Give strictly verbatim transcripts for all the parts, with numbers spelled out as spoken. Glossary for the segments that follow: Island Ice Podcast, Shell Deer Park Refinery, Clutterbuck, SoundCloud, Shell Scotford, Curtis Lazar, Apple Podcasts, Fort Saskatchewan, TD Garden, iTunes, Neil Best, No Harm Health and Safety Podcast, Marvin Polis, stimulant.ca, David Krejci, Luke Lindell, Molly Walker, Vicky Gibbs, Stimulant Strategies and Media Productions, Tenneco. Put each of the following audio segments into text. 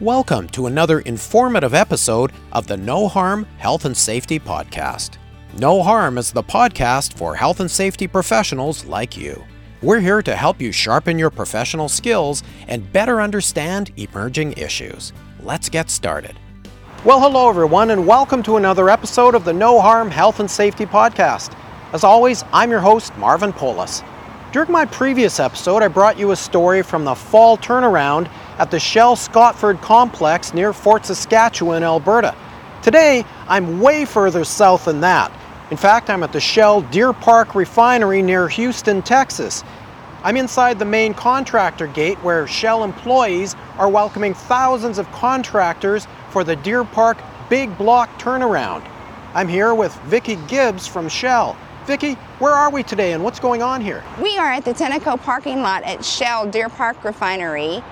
Welcome to another informative episode of the No Harm Health and Safety Podcast. No Harm is the podcast for health and safety professionals like you. We're here to help you sharpen your professional skills and better understand emerging issues. Let's get started. Well, hello everyone, and welcome to another episode of the No Harm Health and Safety Podcast. As always, I'm your host, Marvin Polis. During my previous episode, I brought you a story from the fall turnaround at the Shell Scotford complex near Fort Saskatchewan, Alberta. Today, I'm way further south than that. In fact, I'm at the Shell Deer Park Refinery near Houston, Texas. I'm inside the main contractor gate where Shell employees are welcoming thousands of contractors for the Deer Park Big Block turnaround. I'm here with Vicky Gibbs from Shell. Vicky, where are we today and what's going on here? We are at the Tenneco parking lot at Shell Deer Park Refinery,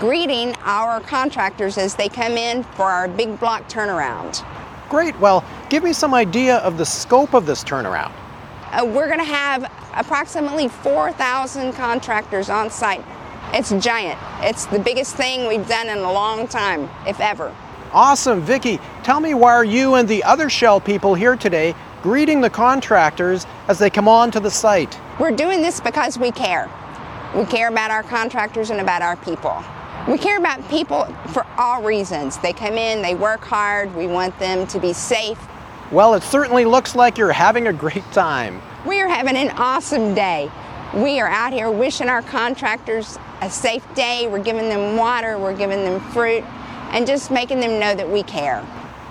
greeting our contractors as they come in for our big block turnaround. Great. Well, give me some idea of the scope of this turnaround. Uh, we're going to have approximately four thousand contractors on site. It's giant. It's the biggest thing we've done in a long time, if ever. Awesome. Vicky, tell me why are you and the other Shell people here today greeting the contractors as they come on to the site? We're doing this because we care. We care about our contractors and about our people. We care about people for all reasons. They come in, they work hard, we want them to be safe. Well, it certainly looks like you're having a great time. We are having an awesome day. We are out here wishing our contractors a safe day. We're giving them water, we're giving them fruit, and just making them know that we care.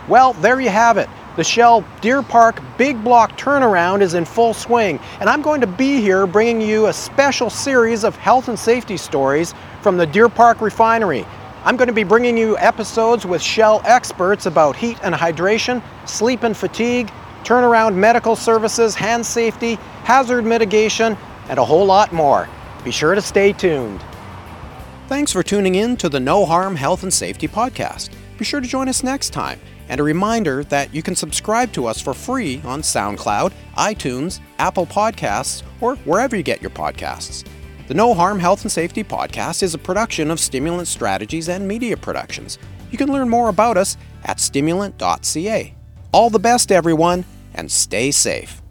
Well, there you have it. The Shell Deer Park Big Block turnaround is in full swing, and I'm going to be here bringing you a special series of health and safety stories from the Deer Park Refinery. I'm going to be bringing you episodes with Shell experts about heat and hydration, sleep and fatigue, turnaround medical services, hand safety, hazard mitigation, and a whole lot more. Be sure to stay tuned. Thanks for tuning in to the No Harm Health and Safety Podcast. Be sure to join us next time. And a reminder that you can subscribe to us for free on SoundCloud, iTunes, Apple Podcasts, or wherever you get your podcasts. The No Harm Health and Safety Podcast is a production of Stimulant Strategies and Media Productions. You can learn more about us at stimulant dot c a. All the best, everyone, and stay safe.